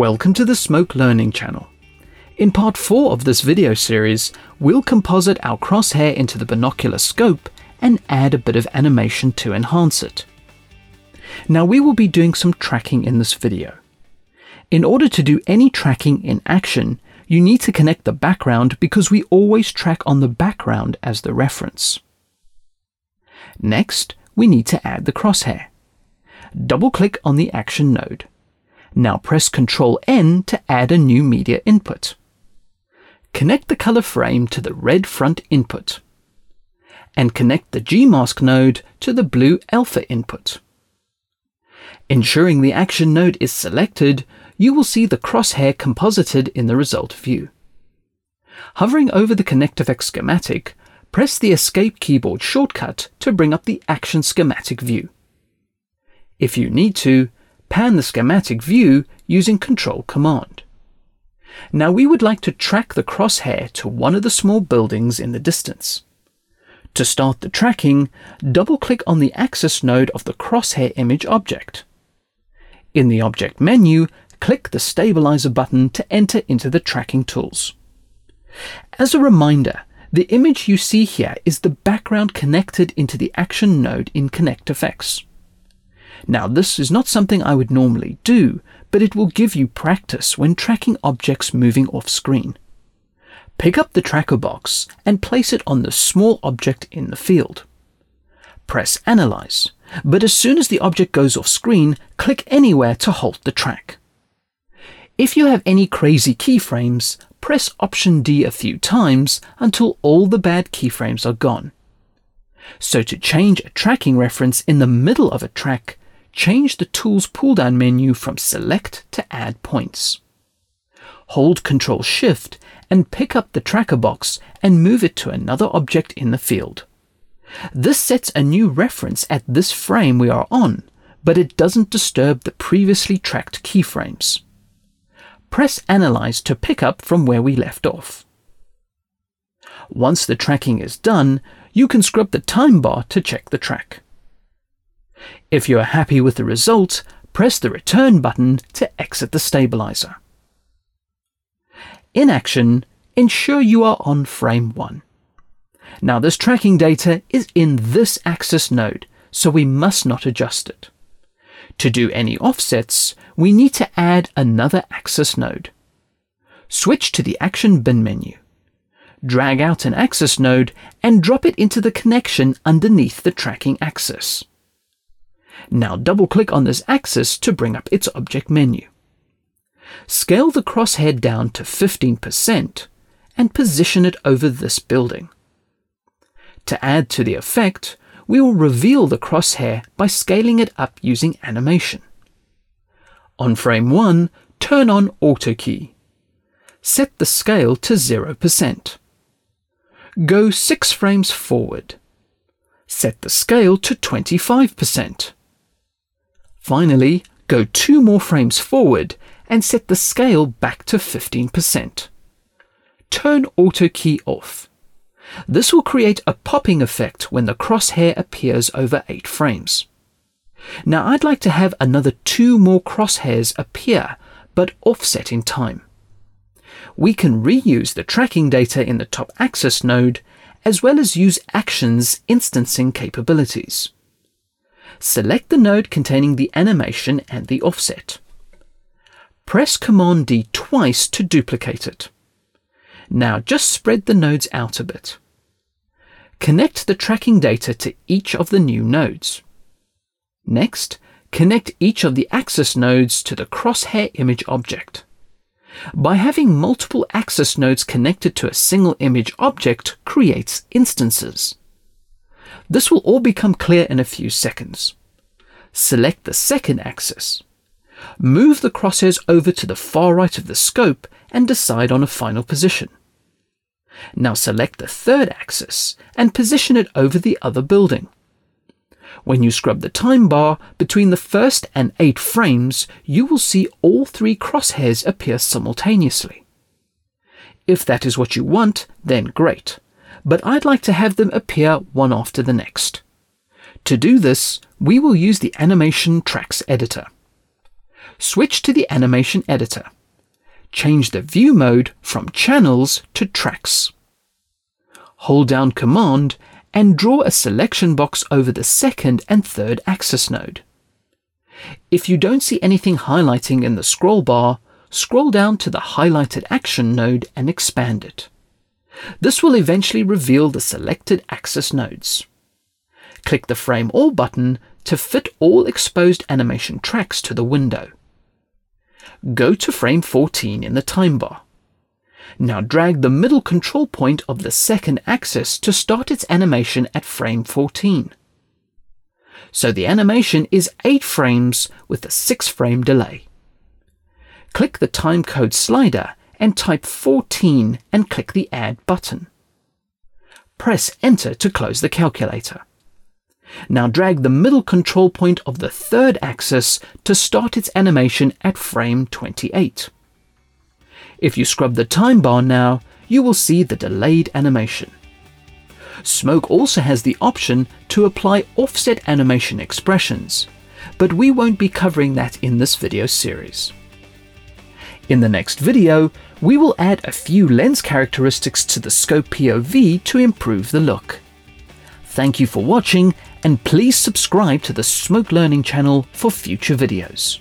Welcome to the Smoke Learning Channel. In part 4 of this video series, we'll composite our crosshair into the binocular scope and add a bit of animation to enhance it. Now we will be doing some tracking in this video. In order to do any tracking in action, you need to connect the background because we always track on the background as the reference. Next, we need to add the crosshair. Double-click on the action node. Now press Ctrl+N to add a new media input. Connect the color frame to the red front input. And connect the Gmask node to the blue alpha input. Ensuring the action node is selected, you will see the crosshair composited in the result view. Hovering over the ConnectFX schematic, press the Escape keyboard shortcut to bring up the action schematic view. If you need to, pan the schematic view using Control Command. Now we would like to track the crosshair to one of the small buildings in the distance. To start the tracking, double-click on the axis node of the crosshair image object. In the object menu, click the Stabilizer button to enter into the tracking tools. As a reminder, the image you see here is the background connected into the action node in ConnectFX. Now this is not something I would normally do, but it will give you practice when tracking objects moving off screen. Pick up the tracker box and place it on the small object in the field. Press Analyze, but as soon as the object goes off screen, click anywhere to halt the track. If you have any crazy keyframes, press Option D a few times until all the bad keyframes are gone. So to change a tracking reference in the middle of a track, change the Tools pull-down menu from Select to Add Points. Hold Ctrl+Shift and pick up the tracker box and move it to another object in the field. This sets a new reference at this frame we are on, but it doesn't disturb the previously tracked keyframes. Press Analyze to pick up from where we left off. Once the tracking is done, you can scrub the time bar to check the track. If you are happy with the result, press the Return button to exit the stabilizer. In action, ensure you are on frame 1. Now this tracking data is in this axis node, so we must not adjust it. To do any offsets, we need to add another axis node. Switch to the Action Bin menu. Drag out an axis node and drop it into the connection underneath the tracking axis. Now double-click on this axis to bring up its object menu. Scale the crosshair down to 15% and position it over this building. To add to the effect, we will reveal the crosshair by scaling it up using animation. On frame 1, turn on Auto Key. Set the scale to 0%. Go 6 frames forward. Set the scale to 25%. Finally, go 2 more frames forward and set the scale back to 15%. Turn Auto Key off. This will create a popping effect when the crosshair appears over 8 frames. Now I'd like to have another 2 more crosshairs appear, but offset in time. We can reuse the tracking data in the top axis node, as well as use actions instancing capabilities. Select the node containing the animation and the offset. Press Command D twice to duplicate it. Now just spread the nodes out a bit. Connect the tracking data to each of the new nodes. Next, connect each of the axis nodes to the crosshair image object. By having multiple axis nodes connected to a single image object creates instances. This will all become clear in a few seconds. Select the second axis. Move the crosshairs over to the far right of the scope and decide on a final position. Now select the third axis and position it over the other building. When you scrub the time bar, between the first and 8 frames, you will see all 3 crosshairs appear simultaneously. If that is what you want, then great, but I'd like to have them appear one after the next. To do this, we will use the Animation Tracks Editor. switch to the animation editor. Change the view mode from channels to tracks. Hold down Command and draw a selection box over the second and third axis node. If you don't see anything highlighting in the scroll bar, scroll down to the highlighted action node and expand it. This will eventually reveal the selected axis nodes. Click the Frame All button to fit all exposed animation tracks to the window. Go to frame 14 in the time bar. Now drag the middle control point of the second axis to start its animation at frame 14. So the animation is 8 frames with a 6-frame delay. Click the timecode slider and type 14 and click the Add button. Press Enter to close the calculator. Now drag the middle control point of the third axis to start its animation at frame 28. If you scrub the time bar now, you will see the delayed animation. Smoke also has the option to apply offset animation expressions, but we won't be covering that in this video series. In the next video, we will add a few lens characteristics to the scope POV to improve the look. Thank you for watching, and please subscribe to the Smoke Learning channel for future videos.